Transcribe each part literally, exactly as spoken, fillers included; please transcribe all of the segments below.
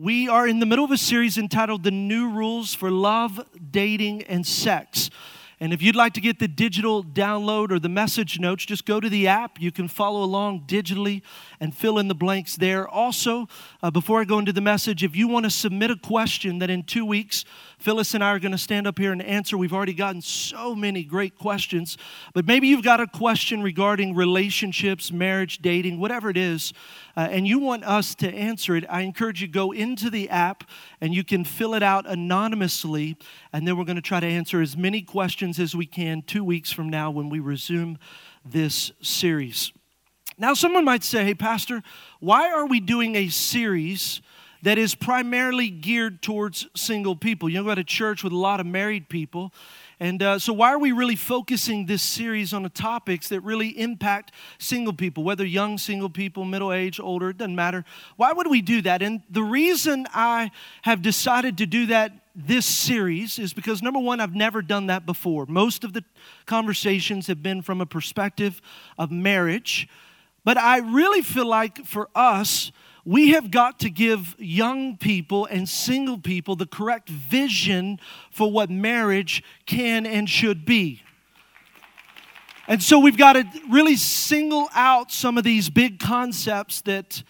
We are in the middle of a series entitled The New Rules for Love, Dating, and Sex. And if you'd like to get the digital download or the message notes, just go to the app. You can follow along digitally and fill in the blanks there. Also, uh, before I go into the message, if you want to submit a question that in two weeks, Phyllis and I are going to stand up here and answer. We've already gotten so many great questions. But maybe you've got a question regarding relationships, marriage, dating, whatever it is, uh, and you want us to answer it. I encourage you to go into the app, and you can fill it out anonymously, and then we're going to try to answer as many questions as we can two weeks from now when we resume this series. Now, someone might say, hey, Pastor, why are we doing a series that is primarily geared towards single people? You know, we're at a church with a lot of married people. And uh, so why are we really focusing this series on the topics that really impact single people, whether young single people, middle-aged, older, it doesn't matter. Why would we do that? And the reason I have decided to do that this series is because, number one, I've never done that before. Most of the conversations have been from a perspective of marriage. But I really feel like for us, we have got to give young people and single people the correct vision for what marriage can and should be. And so we've got to really single out some of these big concepts that,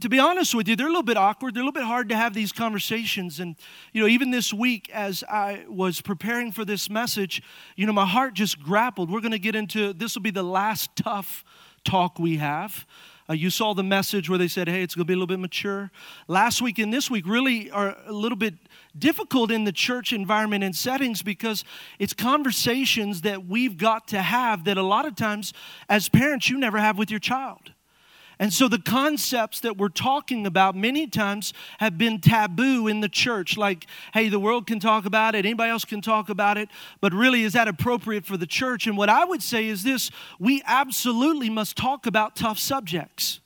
to be honest with you, they're a little bit awkward. They're a little bit hard to have these conversations. And, you know, even this week as I was preparing for this message, you know, my heart just grappled. We're going to get into, this will be the last tough talk we have. Uh, you saw the message where they said, hey, it's going to be a little bit mature. Last week and this week really are a little bit difficult in the church environment and settings because it's conversations that we've got to have that a lot of times as parents you never have with your child. And so the concepts that we're talking about many times have been taboo in the church. Like, hey, the world can talk about it. Anybody else can talk about it. But really, is that appropriate for the church? And what I would say is this. We absolutely must talk about tough subjects.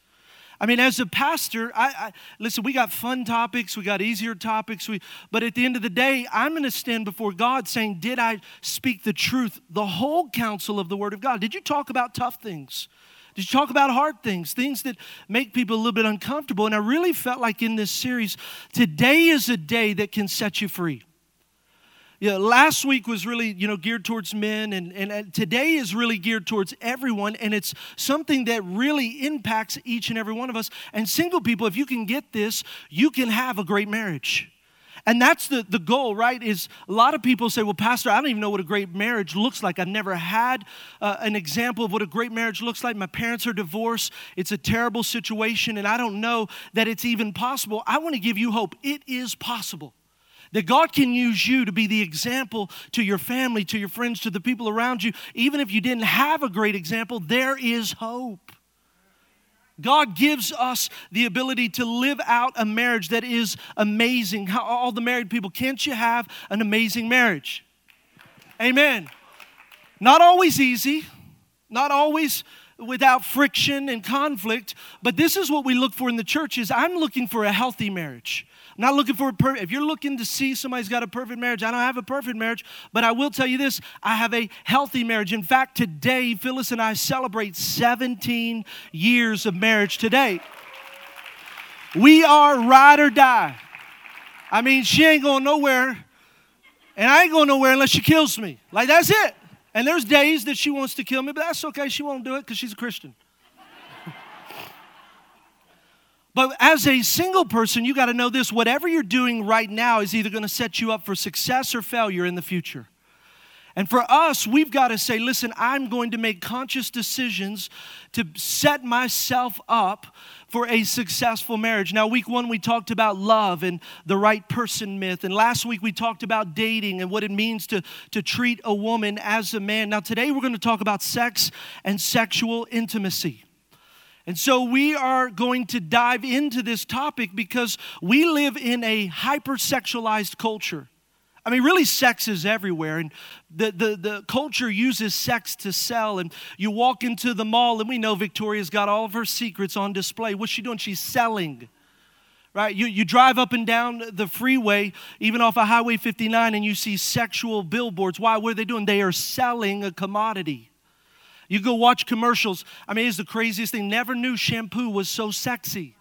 I mean, as a pastor, I, I listen, we got fun topics. We got easier topics. We, but at the end of the day, I'm going to stand before God saying, did I speak the truth, the whole counsel of the Word of God? Did you talk about tough things? Did you talk about hard things, things that make people a little bit uncomfortable? And I really felt like in this series, today is a day that can set you free. You know, last week was really, you know, geared towards men, and, and today is really geared towards everyone, and it's something that really impacts each and every one of us. And single people, if you can get this, you can have a great marriage. And that's the, the goal, right, is a lot of people say, well, Pastor, I don't even know what a great marriage looks like. I've never had uh, an example of what a great marriage looks like. My parents are divorced. It's a terrible situation, and I don't know that it's even possible. I want to give you hope. It is possible that God can use you to be the example to your family, to your friends, to the people around you. Even if you didn't have a great example, there is hope. God gives us the ability to live out a marriage that is amazing. How, all the married people, can't you have an amazing marriage? Amen. Not always easy, not always without friction and conflict, but this is what we look for in the church is I'm looking for a healthy marriage. I'm not looking for a perfect, if you're looking to see somebody's got a perfect marriage, I don't have a perfect marriage, but I will tell you this, I have a healthy marriage. In fact, today, Phyllis and I celebrate seventeen years of marriage today. We are ride or die. I mean, she ain't going nowhere, and I ain't going nowhere unless she kills me. Like, that's it. And there's days that she wants to kill me, but that's okay. She won't do it because she's a Christian. But as a single person, you got to know this. Whatever you're doing right now is either going to set you up for success or failure in the future. And for us, we've got to say, listen, I'm going to make conscious decisions to set myself up for a successful marriage. Now, week one, we talked about love and the right person myth. And last week, we talked about dating and what it means to, to treat a woman as a man. Now, today, we're going to talk about sex and sexual intimacy. And so we are going to dive into this topic because we live in a hypersexualized culture. I mean, really, sex is everywhere, and the, the, the culture uses sex to sell, and you walk into the mall, and we know Victoria's got all of her secrets on display. What's she doing? She's selling, right? You, you drive up and down the freeway, even off of Highway fifty-nine, and you see sexual billboards. Why? What are they doing? They are selling a commodity. You go watch commercials. I mean, it's the craziest thing. Never knew shampoo was so sexy.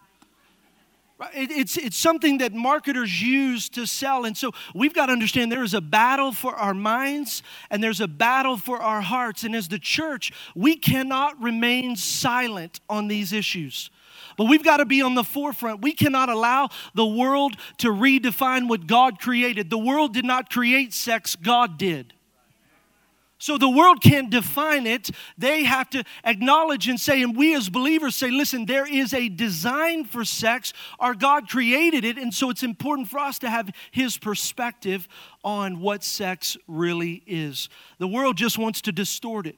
It, it's, it's something that marketers use to sell. And so we've got to understand there is a battle for our minds and there's a battle for our hearts. And as the church, we cannot remain silent on these issues. But we've got to be on the forefront. We cannot allow the world to redefine what God created. The world did not create sex, God did. So the world can't define it. They have to acknowledge and say, and we as believers say, listen, there is a design for sex. Our God created it, and so it's important for us to have His perspective on what sex really is. The world just wants to distort it.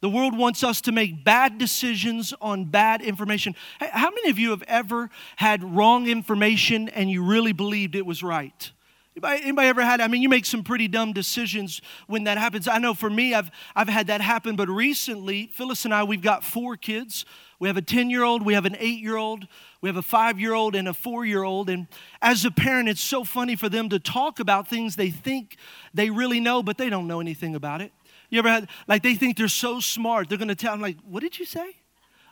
The world wants us to make bad decisions on bad information. How many of you have ever had wrong information and you really believed it was right? Anybody, anybody ever had? I mean, you make some pretty dumb decisions when that happens. I know for me, I've I've had that happen. But recently, Phyllis and I, we've got four kids. We have a ten-year-old, we have an eight-year-old, we have a five-year-old, and a four-year-old. And as a parent, it's so funny for them to talk about things they think they really know, but they don't know anything about it. You ever had, like, they think they're so smart. They're going to tell, I'm like, what did you say?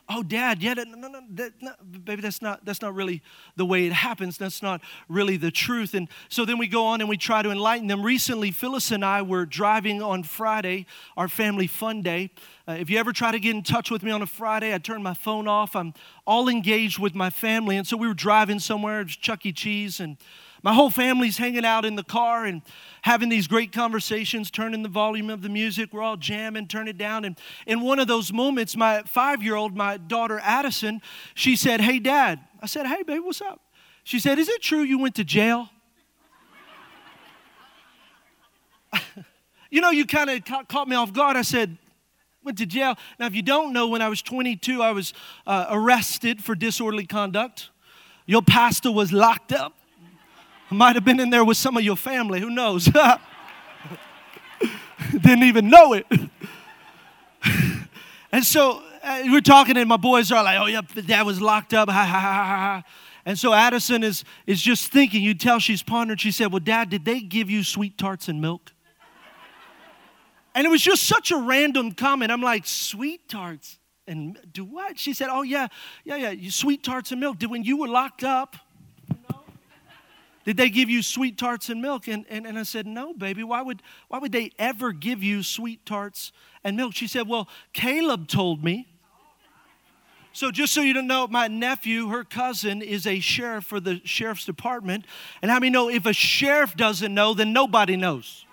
Oh, Dad, yeah, no, no, no, that, no, baby, that's not that's not really the way it happens. That's not really the truth. And so then we go on and we try to enlighten them. Recently, Phyllis and I were driving on Friday, our family fun day. Uh, if you ever try to get in touch with me on a Friday, I turn my phone off. I'm all engaged with my family. And so we were driving somewhere, it was Chuck E. Cheese, and my whole family's hanging out in the car and having these great conversations, turning the volume of the music. We're all jamming, turn it down. And in one of those moments, my five-year-old, my daughter Addison, she said, hey, Dad. I said, hey, babe, what's up? She said, is it true you went to jail? You know, you kind of ca- caught me off guard. I said, went to jail. Now, if you don't know, when I was twenty-two, I was uh, arrested for disorderly conduct. Your pastor was locked up. Might have been in there with some of your family. Who knows? Didn't even know it. And so uh, we're talking and my boys are like, oh, yeah, Dad was locked up. Ha, ha, ha, ha. And so Addison is, is just thinking. You tell she's pondering. She said, well, Dad, did they give you sweet tarts and milk? And it was just such a random comment. I'm like, sweet tarts and do what? She said, oh, yeah, yeah, yeah, you sweet tarts and milk. Did when you were locked up, did they give you sweet tarts and milk? And, and and I said, no, baby. Why would why would they ever give you sweet tarts and milk? She said, well, Caleb told me. So just so you don't know, my nephew, her cousin, is a sheriff for the sheriff's department. And how many know if a sheriff doesn't know, then nobody knows.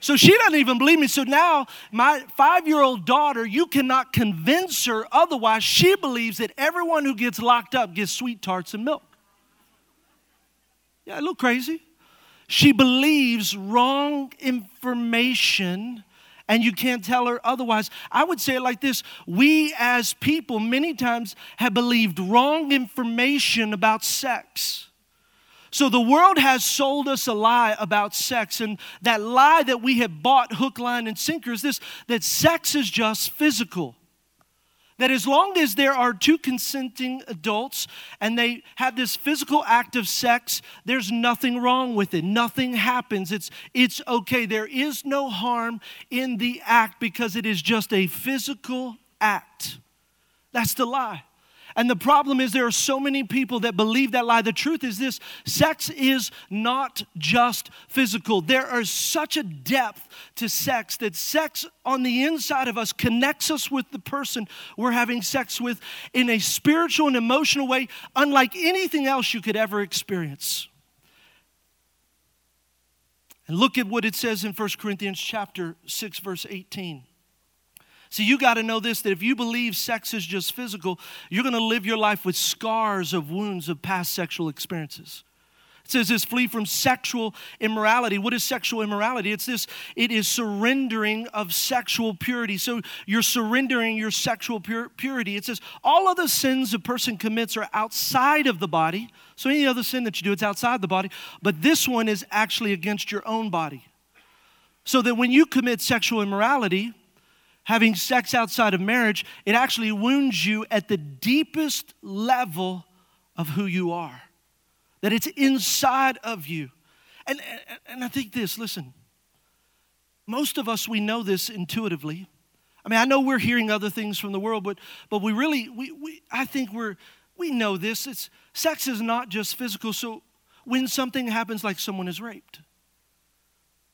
So she doesn't even believe me. So now my five-year-old daughter, you cannot convince her otherwise. She believes that everyone who gets locked up gets sweet tarts and milk. Yeah, a little crazy. She believes wrong information, and you can't tell her otherwise. I would say it like this. We as people many times have believed wrong information about sex. So the world has sold us a lie about sex, and that lie that we have bought hook, line, and sinker is this, that sex is just physical. That as long as there are two consenting adults and they have this physical act of sex, there's nothing wrong with it. Nothing happens. It's it's okay. There is no harm in the act because it is just a physical act. That's the lie. And the problem is there are so many people that believe that lie. The truth is this, sex is not just physical. There is such a depth to sex that sex on the inside of us connects us with the person we're having sex with in a spiritual and emotional way, unlike anything else you could ever experience. And look at what it says in First Corinthians chapter six, verse eighteen. See, you got to know this, that if you believe sex is just physical, you're going to live your life with scars of wounds of past sexual experiences. It says this, flee from sexual immorality. What is sexual immorality? It's this, it is surrendering of sexual purity. So you're surrendering your sexual pur- purity. It says all other sins a person commits are outside of the body. So any other sin that you do, it's outside the body. But this one is actually against your own body. So that when you commit sexual immorality, having sex outside of marriage, it actually wounds you at the deepest level of who you are. That it's inside of you. And, and, and I think this, listen, most of us, we know this intuitively. I mean, I know we're hearing other things from the world, but but we really, we we I think we're We know this. It's, sex is not just physical. So when something happens like someone is raped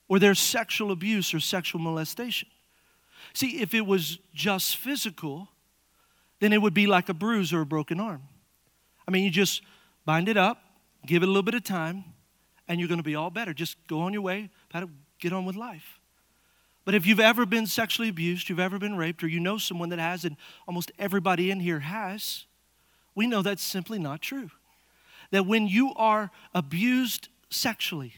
or there's sexual abuse or sexual molestation, see, if it was just physical, then it would be like a bruise or a broken arm. I mean, you just bind it up, give it a little bit of time, and you're going to be all better. Just go on your way, get on with life. But if you've ever been sexually abused, you've ever been raped, or you know someone that has, and almost everybody in here has, we know that's simply not true. That when you are abused sexually,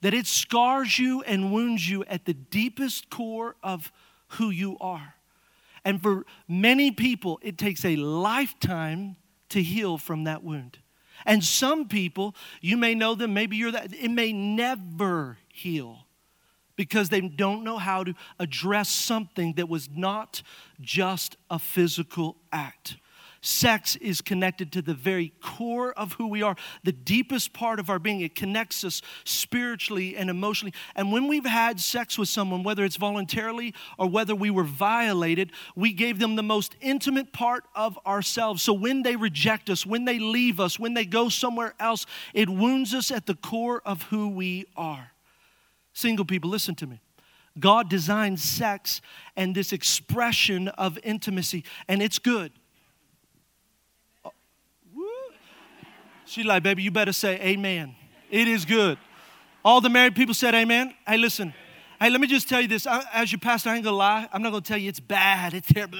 that it scars you and wounds you at the deepest core of who you are. And for many people, it takes a lifetime to heal from that wound. And some people, you may know them, maybe you're that, it may never heal because they don't know how to address something that was not just a physical act. Sex is connected to the very core of who we are, the deepest part of our being. It connects us spiritually and emotionally. And when we've had sex with someone, whether it's voluntarily or whether we were violated, we gave them the most intimate part of ourselves. So when they reject us, when they leave us, when they go somewhere else, it wounds us at the core of who we are. Single people, listen to me. God designed sex and this expression of intimacy, and it's good. She's like, baby, you better say amen. It is good. All the married people said amen. Hey, listen. Hey, let me just tell you this. I, as your pastor, I ain't going to lie. I'm not going to tell you it's bad. It's terrible.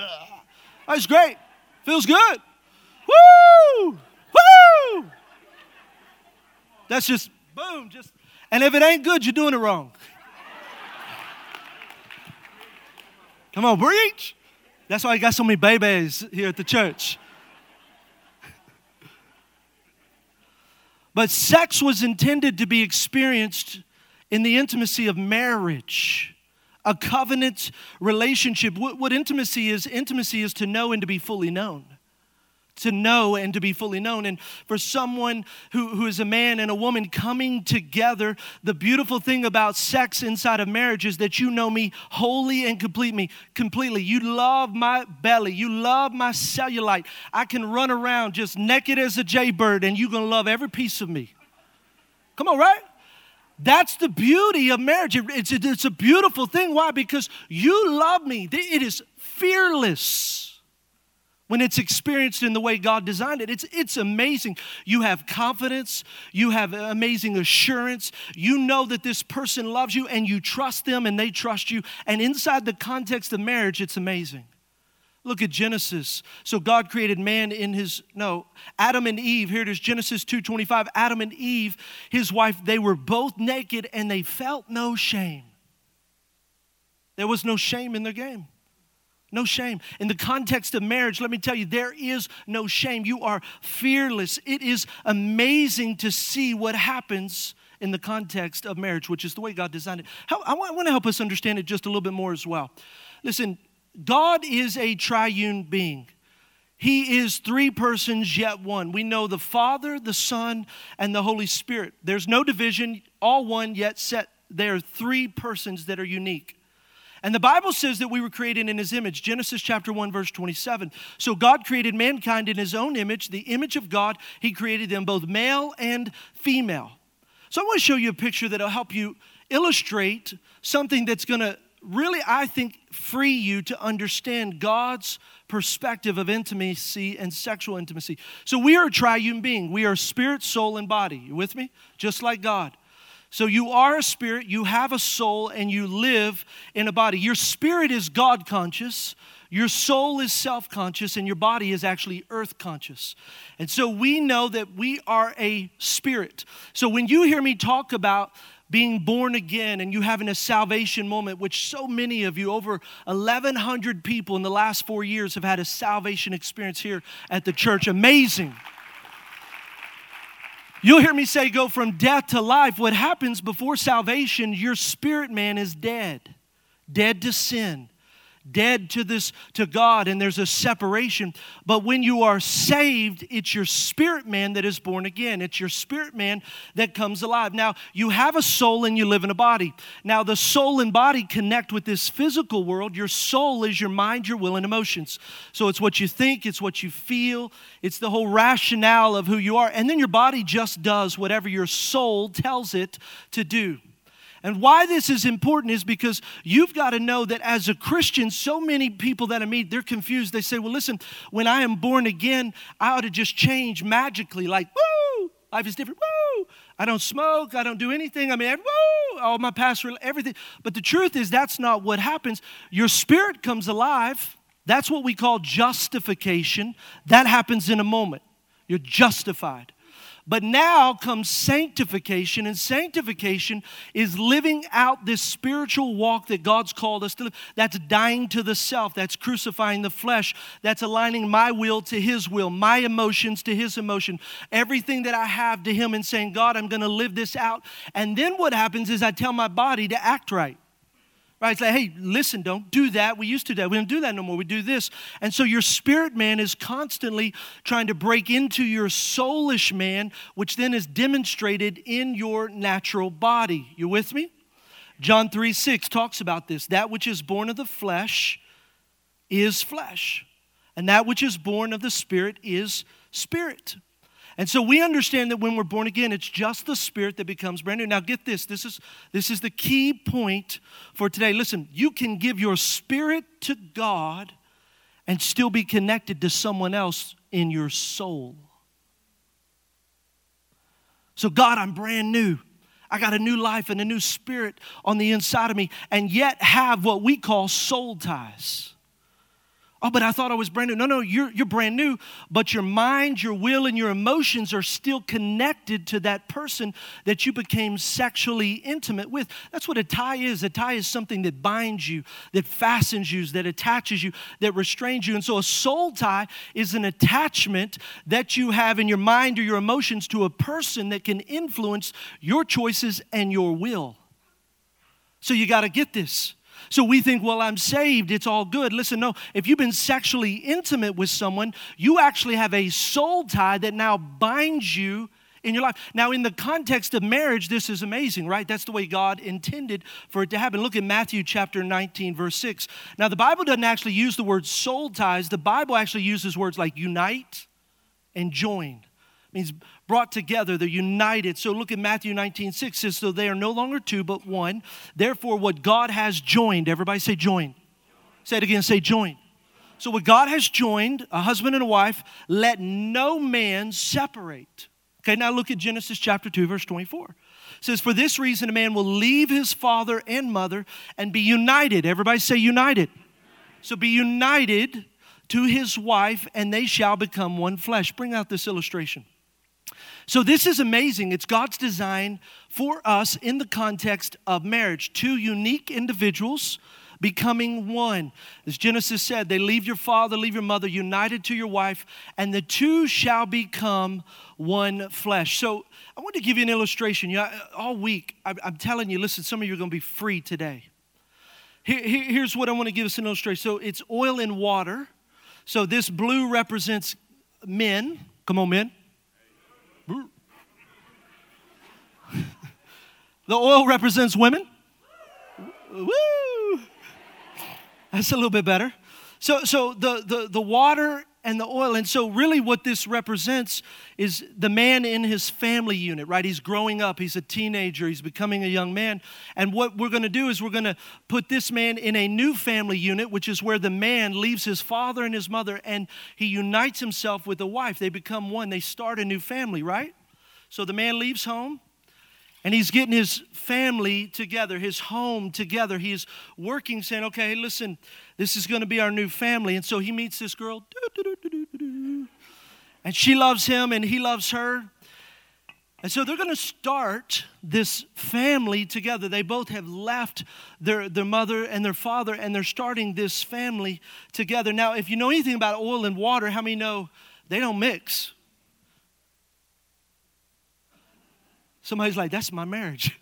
Oh, it's great. Feels good. Woo! Woo! That's just, boom. Just, and if it ain't good, you're doing it wrong. Come on, preach. That's why I got so many babies here at the church. But sex was intended to be experienced in the intimacy of marriage, a covenant relationship. What, what intimacy is, intimacy is to know and to be fully known. To know and to be fully known. And for someone who, who is a man and a woman coming together, the beautiful thing about sex inside of marriage is that you know me wholly and complete me completely. You love my belly. You love my cellulite. I can run around just naked as a jaybird and you're going to love every piece of me. Come on, right? That's the beauty of marriage. It's a, it's a beautiful thing. Why? Because you love me. It is fearless. When it's experienced in the way God designed it, it's, it's amazing. You have confidence. You have amazing assurance. You know that this person loves you and you trust them and they trust you. And inside the context of marriage, it's amazing. Look at Genesis. So God created man in his, no, Adam and Eve. Here it is, Genesis two twenty-five. Adam and Eve, his wife, they were both naked and they felt no shame. There was no shame in their game. No shame. In the context of marriage, let me tell you, there is no shame. You are fearless. It is amazing to see what happens in the context of marriage, which is the way God designed it. How, I want to help us understand it just a little bit more as well. Listen, God is a triune being. He is three persons yet one. We know the Father, the Son, and the Holy Spirit. There's no division, all one yet set. There are three persons that are unique. And the Bible says that we were created in his image. Genesis chapter one, verse twenty-seven. So God created mankind in his own image. The image of God, he created them both male and female. So I want to show you a picture that will help you illustrate something that's going to really, I think, free you to understand God's perspective of intimacy and sexual intimacy. So we are a triune being. We are spirit, soul, and body. You with me? Just like God. So you are a spirit, you have a soul, and you live in a body. Your spirit is God conscious, your soul is self-conscious, and your body is actually earth conscious. And so we know that we are a spirit. So when you hear me talk about being born again and you having a salvation moment, which so many of you, over eleven hundred people in the last four years have had a salvation experience here at the church. Amazing. You'll hear me say, go from death to life. What happens before salvation, your spirit man is dead, dead to sin, dead to this, to God, and there's a separation. But when you are saved, it's your spirit man that is born again. It's your spirit man that comes alive. Now, you have a soul and you live in a body. Now, the soul and body connect with this physical world. Your soul is your mind, your will, and emotions. So it's what you think, it's what you feel, it's the whole rationale of who you are. And then your body just does whatever your soul tells it to do. And why this is important is because you've got to know that as a Christian, so many people that I meet, they're confused. They say, well, listen, when I am born again, I ought to just change magically, like, woo, life is different, woo. I don't smoke, I don't do anything, I mean, woo, all my past, everything. But the truth is that's not what happens. Your spirit comes alive. That's what we call justification. That happens in a moment. You're justified. But now comes sanctification, and sanctification is living out this spiritual walk that God's called us to live. That's dying to the self. That's crucifying the flesh. That's aligning my will to His will, my emotions to His emotion, everything that I have to Him and saying, God, I'm going to live this out. And then what happens is I tell my body to act right. Right? It's like, hey, listen, don't do that. We used to do that. We don't do that no more. We do this. And so your spirit man is constantly trying to break into your soulish man, which then is demonstrated in your natural body. You with me? John three six talks about this. That which is born of the flesh is flesh, and that which is born of the spirit is spirit. And so we understand that when we're born again, it's just the spirit that becomes brand new. Now get this, this is this is the key point for today. Listen, you can give your spirit to God and still be connected to someone else in your soul. So God, I'm brand new. I got a new life and a new spirit on the inside of me, and yet have what we call soul ties. Oh, but I thought I was brand new. No, no, you're you're brand new, but your mind, your will, and your emotions are still connected to that person that you became sexually intimate with. That's what a tie is. A tie is something that binds you, that fastens you, that attaches you, that restrains you. And so a soul tie is an attachment that you have in your mind or your emotions to a person that can influence your choices and your will. So you got to get this. So we think, well, I'm saved, it's all good. Listen, no, if you've been sexually intimate with someone, you actually have a soul tie that now binds you in your life. Now, in the context of marriage, this is amazing, right? That's the way God intended for it to happen. Look at Matthew chapter nineteen, verse six. Now, the Bible doesn't actually use the word soul ties. The Bible actually uses words like unite and join. It means brought together, they're united. So look at Matthew nineteen six, says, so they are no longer two, but one. Therefore, what God has joined, everybody say join. join. Say it again, say join. join. So what God has joined, a husband and a wife, let no man separate. Okay, now look at Genesis chapter two, verse twenty-four. It says, for this reason, a man will leave his father and mother and be united. Everybody say united. united. So be united to his wife, and they shall become one flesh. Bring out this illustration. So this is amazing. It's God's design for us in the context of marriage. Two unique individuals becoming one. As Genesis said, they leave your father, leave your mother, united to your wife, and the two shall become one flesh. So I want to give you an illustration. You know, all week, I'm telling you, listen, some of you are going to be free today. Here's what I want to give us an illustration. So it's oil and water. So this blue represents men. Come on, men. The oil represents women. Woo! That's a little bit better. So so the, the, the water and the oil. And so really what this represents is the man in his family unit, right? He's growing up. He's a teenager. He's becoming a young man. And what we're going to do is we're going to put this man in a new family unit, which is where the man leaves his father and his mother, and he unites himself with the wife. They become one. They start a new family, right? So the man leaves home. And he's getting his family together, his home together. He's working, saying, okay, listen, this is going to be our new family. And so he meets this girl. And she loves him and he loves her. And so they're going to start this family together. They both have left their, their mother and their father, and they're starting this family together. Now, if you know anything about oil and water, how many know they don't mix? Somebody's like, that's my marriage.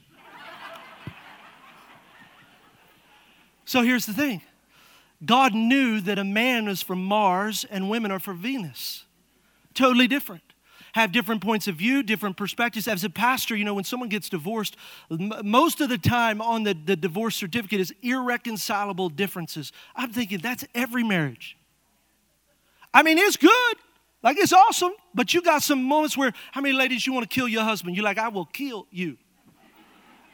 So here's the thing. God knew that a man is from Mars and women are from Venus. Totally different. Have different points of view, different perspectives. As a pastor, you know, when someone gets divorced, m- most of the time on the, the divorce certificate is irreconcilable differences. I'm thinking that's every marriage. I mean, it's good. Like, it's awesome. But you got some moments where, how many ladies, you want to kill your husband? You're like, I will kill you.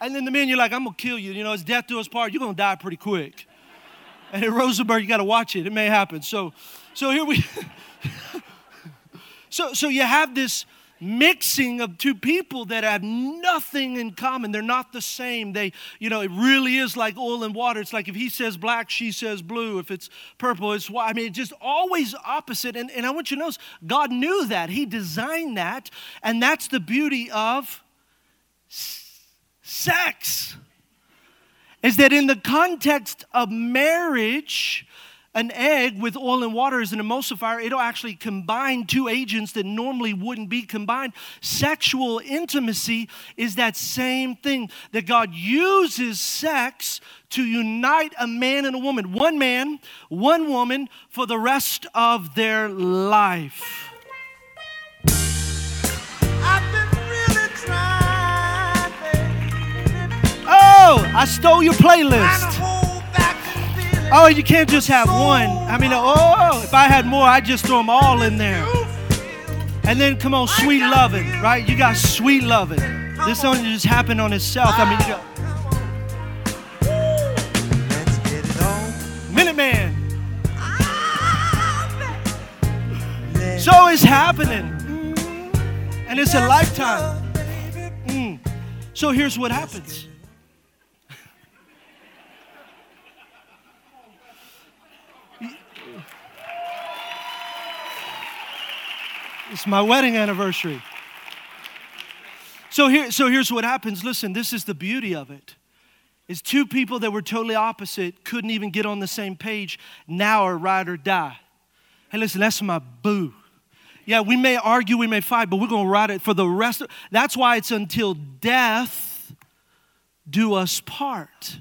And then the men, you're like, I'm going to kill you. You know, it's death to us part. You're going to die pretty quick. And at Rosenberg, you got to watch it. It may happen. So, so here we... So so you have this mixing of two people that have nothing in common. They're not the same. They, you know, it really is like oil and water. It's like if he says black, she says blue. If it's purple, it's white. I mean, it's just always opposite. And, and I want you to notice, God knew that. He designed that. And that's the beauty of sex, is that in the context of marriage, an egg with oil and water is an emulsifier. It'll actually combine two agents that normally wouldn't be combined. Sexual intimacy is that same thing, that God uses sex to unite a man and a woman, one man, one woman, for the rest of their life. I've been really trying, baby. Oh, I stole your playlist. Oh, you can't just have one. I mean, oh, if I had more, I'd just throw them all in there. And then, come on, sweet loving, right? You got sweet loving. This song just happened on itself. I mean, you got Minuteman. So it's happening. And it's a lifetime. Mm. So here's what happens. It's my wedding anniversary. So here, so here's what happens. Listen, this is the beauty of it. Is two people that were totally opposite, couldn't even get on the same page, now are ride or die. Hey, listen, that's my boo. Yeah, we may argue, we may fight, but we're going to ride it for the rest of... That's why it's until death do us part.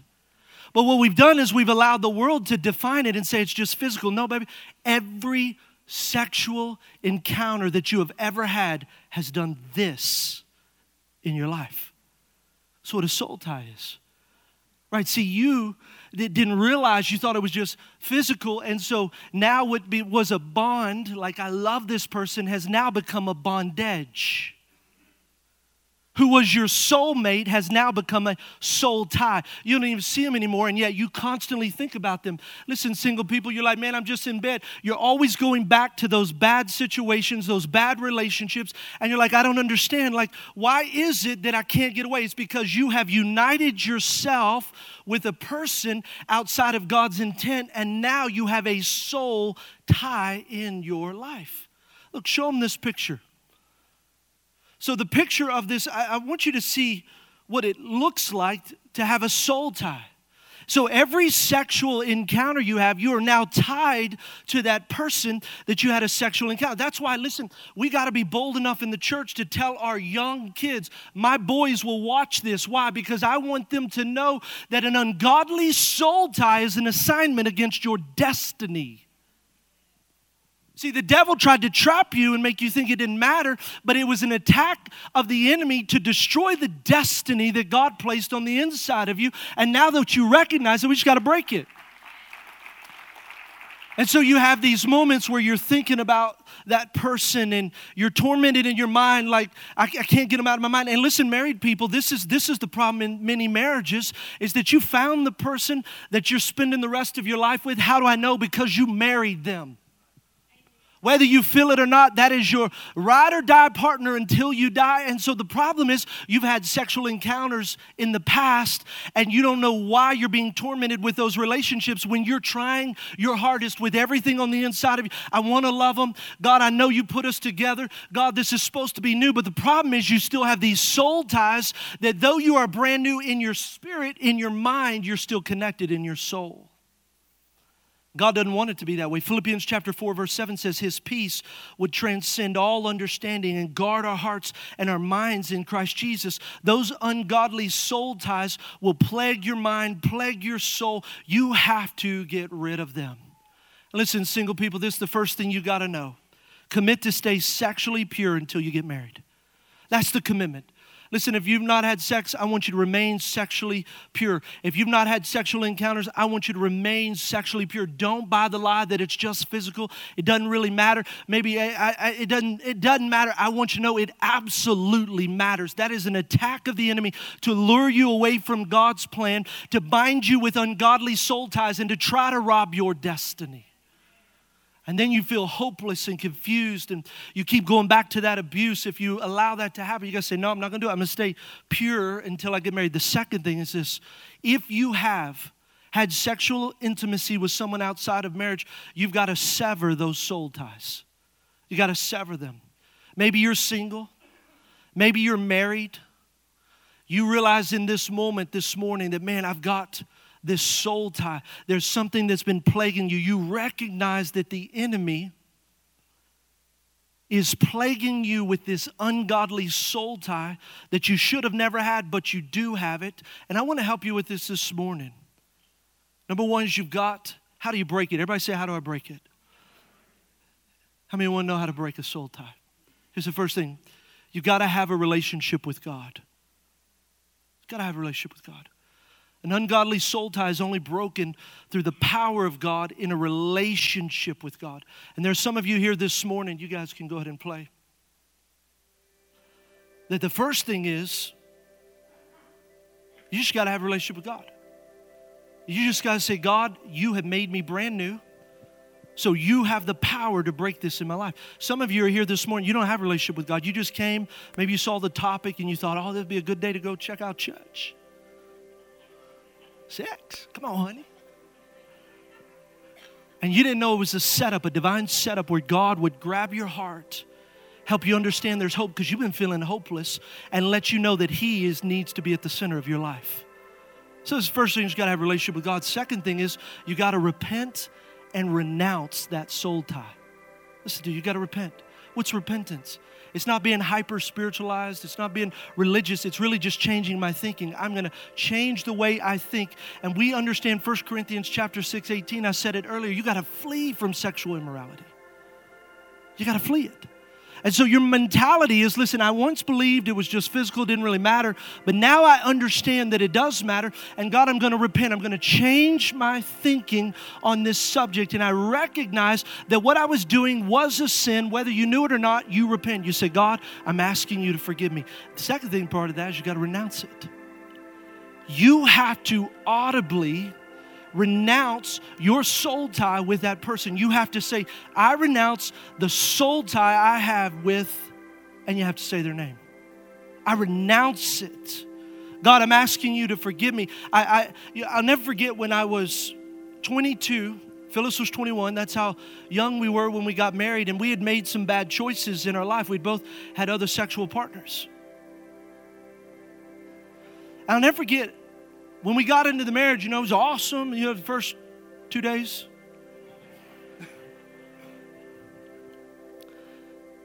But what we've done is we've allowed the world to define it and say it's just physical. No, baby, every sexual encounter that you have ever had has done this in your life. That's what a soul tie is. Right? See, you didn't realize, you thought it was just physical, and so now what was a bond, like I love this person, has now become a bondage. Who was your soulmate has now become a soul tie. You don't even see them anymore, and yet you constantly think about them. Listen, single people, you're like, man, I'm just in bed. You're always going back to those bad situations, those bad relationships, and you're like, I don't understand. Like, why is it that I can't get away? It's because you have united yourself with a person outside of God's intent, and now you have a soul tie in your life. Look, show them this picture. So the picture of this, I, I want you to see what it looks like to have a soul tie. So every sexual encounter you have, you are now tied to that person that you had a sexual encounter. That's why, listen, we got to be bold enough in the church to tell our young kids, my boys will watch this. Why? Because I want them to know that an ungodly soul tie is an assignment against your destiny. See, the devil tried to trap you and make you think it didn't matter, but it was an attack of the enemy to destroy the destiny that God placed on the inside of you. And now that you recognize it, we just got to break it. And so you have these moments where you're thinking about that person and you're tormented in your mind like, I, I can't get them out of my mind. And listen, married people, this is this is the problem in many marriages, is that you found the person that you're spending the rest of your life with. How do I know? Because you married them. Whether you feel it or not, that is your ride or die partner until you die. And so the problem is you've had sexual encounters in the past and you don't know why you're being tormented with those relationships when you're trying your hardest with everything on the inside of you. I want to love them. God, I know you put us together. God, this is supposed to be new. But the problem is you still have these soul ties that though you are brand new in your spirit, in your mind, you're still connected in your soul. God doesn't want it to be that way. Philippians chapter four, verse seven says, his peace would transcend all understanding and guard our hearts and our minds in Christ Jesus. Those ungodly soul ties will plague your mind, plague your soul. You have to get rid of them. Listen, single people, this is the first thing you got to know. Commit to stay sexually pure until you get married. That's the commitment. Listen, if you've not had sex, I want you to remain sexually pure. If you've not had sexual encounters, I want you to remain sexually pure. Don't buy the lie that it's just physical. It doesn't really matter. Maybe I, I, it doesn't it doesn't matter. I want you to know it absolutely matters. That is an attack of the enemy to lure you away from God's plan, to bind you with ungodly soul ties, and to try to rob your destiny. And then you feel hopeless and confused, and you keep going back to that abuse. If you allow that to happen, you gotta say, no, I'm not gonna do it. I'm gonna stay pure until I get married. The second thing is this. If you have had sexual intimacy with someone outside of marriage, you've gotta sever those soul ties. You gotta sever them. Maybe you're single. Maybe you're married. You realize in this moment, this morning, that, man, I've got this soul tie. There's something that's been plaguing you. You recognize that the enemy is plaguing you with this ungodly soul tie that you should have never had, but you do have it. And I want to help you with this this morning. Number one is you've got, how do you break it? Everybody say, how do I break it? How many want to know how to break a soul tie? Here's the first thing. You've got to have a relationship with God. You've got to have a relationship with God. An ungodly soul tie is only broken through the power of God in a relationship with God. And there's some of you here this morning, you guys can go ahead and play, that the first thing is you just got to have a relationship with God. You just got to say, God, you have made me brand new, so you have the power to break this in my life. Some of you are here this morning, you don't have a relationship with God. You just came, maybe you saw the topic and you thought, oh, that'd be a good day to go check out church. Sex. Come on, honey. And you didn't know it was a setup, a divine setup where God would grab your heart, help you understand there's hope because you've been feeling hopeless, and let you know that he is needs to be at the center of your life. So this first thing is you got to have a relationship with God. Second thing is you got to repent and renounce that soul tie. Listen, dude, you got to repent. What's repentance? It's not being hyper-spiritualized. It's not being religious. It's really just changing my thinking. I'm going to change the way I think. And we understand First Corinthians chapter six, eighteen. I said it earlier. You got to flee from sexual immorality. You got to flee it. And so your mentality is, listen, I once believed it was just physical, it didn't really matter, but now I understand that it does matter, and God, I'm going to repent. I'm going to change my thinking on this subject, and I recognize that what I was doing was a sin. Whether you knew it or not, you repent. You say, God, I'm asking you to forgive me. The second thing part of that is you got to renounce it. You have to audibly renounce your soul tie with that person. You have to say, I renounce the soul tie I have with, and you have to say their name. I renounce it. God, I'm asking you to forgive me. I, I, I'll never forget when I was twenty-two, Phyllis was twenty-one. That's how young we were when we got married, and we had made some bad choices in our life. We'd both had other sexual partners. I'll never forget when we got into the marriage, you know, it was awesome. You know, the first two days.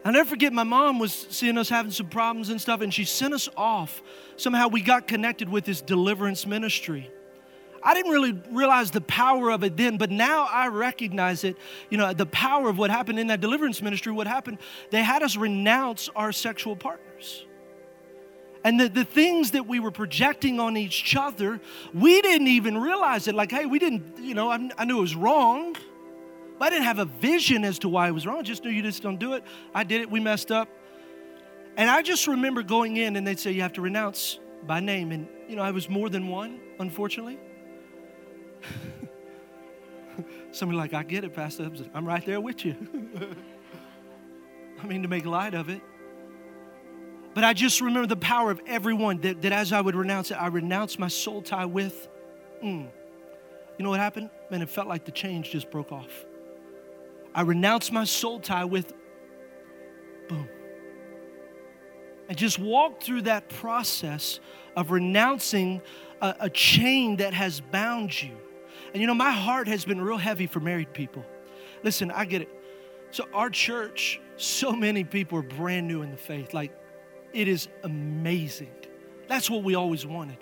I'll never forget my mom was seeing us having some problems and stuff, and she sent us off. Somehow we got connected with this deliverance ministry. I didn't really realize the power of it then, but now I recognize it. You know, the power of what happened in that deliverance ministry, what happened, they had us renounce our sexual partners. And the, the things that we were projecting on each other, we didn't even realize it. Like, hey, we didn't, you know, I, I knew it was wrong, but I didn't have a vision as to why it was wrong. I just knew you just don't do it. I did it. We messed up. And I just remember going in and they'd say, you have to renounce by name. And, you know, I was more than one, unfortunately. Somebody like, I get it, Pastor Hubson. I'm right there with you. I mean, to make light of it. But I just remember the power of everyone, that, that as I would renounce it, I renounced my soul tie with, mm. You know what happened? Man, it felt like the chains just broke off. I renounced my soul tie with, boom. I just walked through that process of renouncing a, a chain that has bound you. And you know, my heart has been real heavy for married people. Listen, I get it. So our church, so many people are brand new in the faith. Like, it is amazing. That's what we always wanted.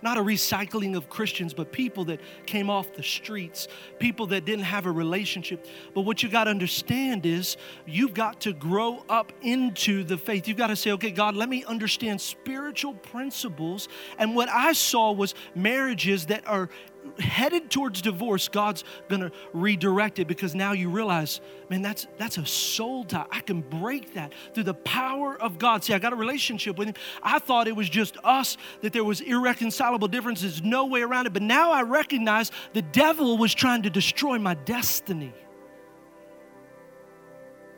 Not a recycling of Christians, but people that came off the streets, people that didn't have a relationship. But what you got to understand is you've got to grow up into the faith. You've got to say, okay, God, let me understand spiritual principles. And what I saw was marriages that are headed towards divorce, God's going to redirect it because now you realize, man, that's that's a soul tie. I can break that through the power of God. See, I got a relationship with Him. I thought it was just us, that there was irreconcilable differences, no way around it. But now I recognize the devil was trying to destroy my destiny.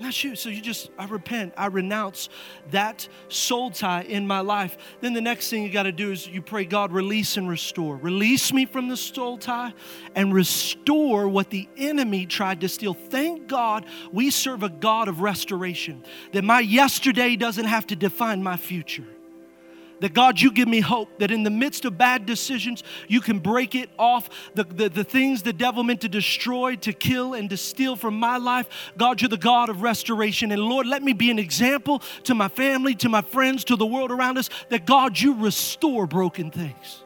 Not you. So you just, I repent. I renounce that soul tie in my life. Then the next thing you got to do is you pray, God, release and restore. Release me from the soul tie and restore what the enemy tried to steal. Thank God we serve a God of restoration, that my yesterday doesn't have to define my future. That God, you give me hope that in the midst of bad decisions, you can break it off. The, the, the things the devil meant to destroy, to kill, and to steal from my life, God, you're the God of restoration. And Lord, let me be an example to my family, to my friends, to the world around us, that God, you restore broken things.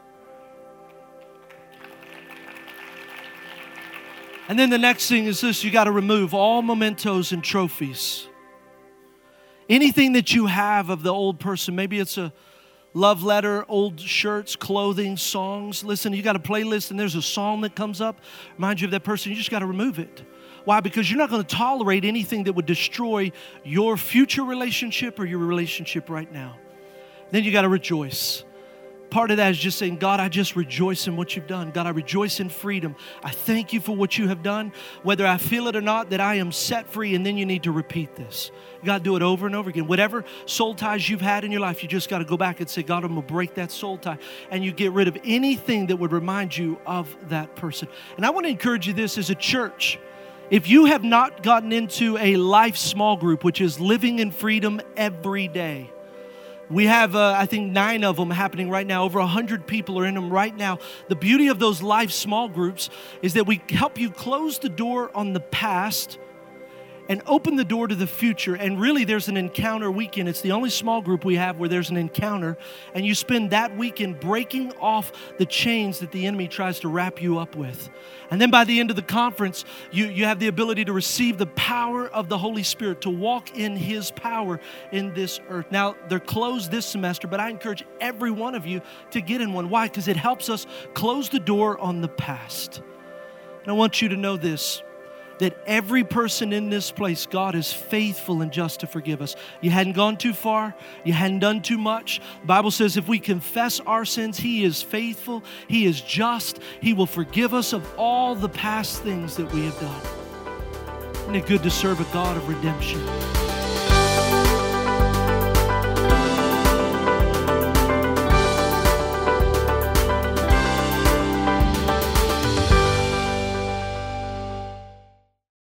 And then the next thing is this, you got to remove all mementos and trophies. Anything that you have of the old person, maybe it's a love letter, old shirts, clothing, songs. Listen, you got a playlist and there's a song that comes up. Reminds you of that person. You just got to remove it. Why? Because you're not going to tolerate anything that would destroy your future relationship or your relationship right now. Then you got to rejoice. Part of that is just saying, God, I just rejoice in what you've done. God, I rejoice in freedom. I thank you for what you have done, whether I feel it or not, that I am set free. And then you need to repeat this. You got to do it over and over again. Whatever soul ties you've had in your life, you just got to go back and say, God, I'm going to break that soul tie. And you get rid of anything that would remind you of that person. And I want to encourage you this as a church. If you have not gotten into a life small group, which is living in freedom every day, we have, uh, I think, nine of them happening right now. Over one hundred people are in them right now. The beauty of those live small groups is that we help you close the door on the past and open the door to the future. And really, there's an encounter weekend. It's the only small group we have where there's an encounter. And you spend that weekend breaking off the chains that the enemy tries to wrap you up with. And then by the end of the conference, you, you have the ability to receive the power of the Holy Spirit, to walk in His power in this earth. Now, they're closed this semester, but I encourage every one of you to get in one. Why? Because it helps us close the door on the past. And I want you to know this, that every person in this place, God is faithful and just to forgive us. You hadn't gone too far. You hadn't done too much. The Bible says if we confess our sins, He is faithful. He is just. He will forgive us of all the past things that we have done. Isn't it good to serve a God of redemption?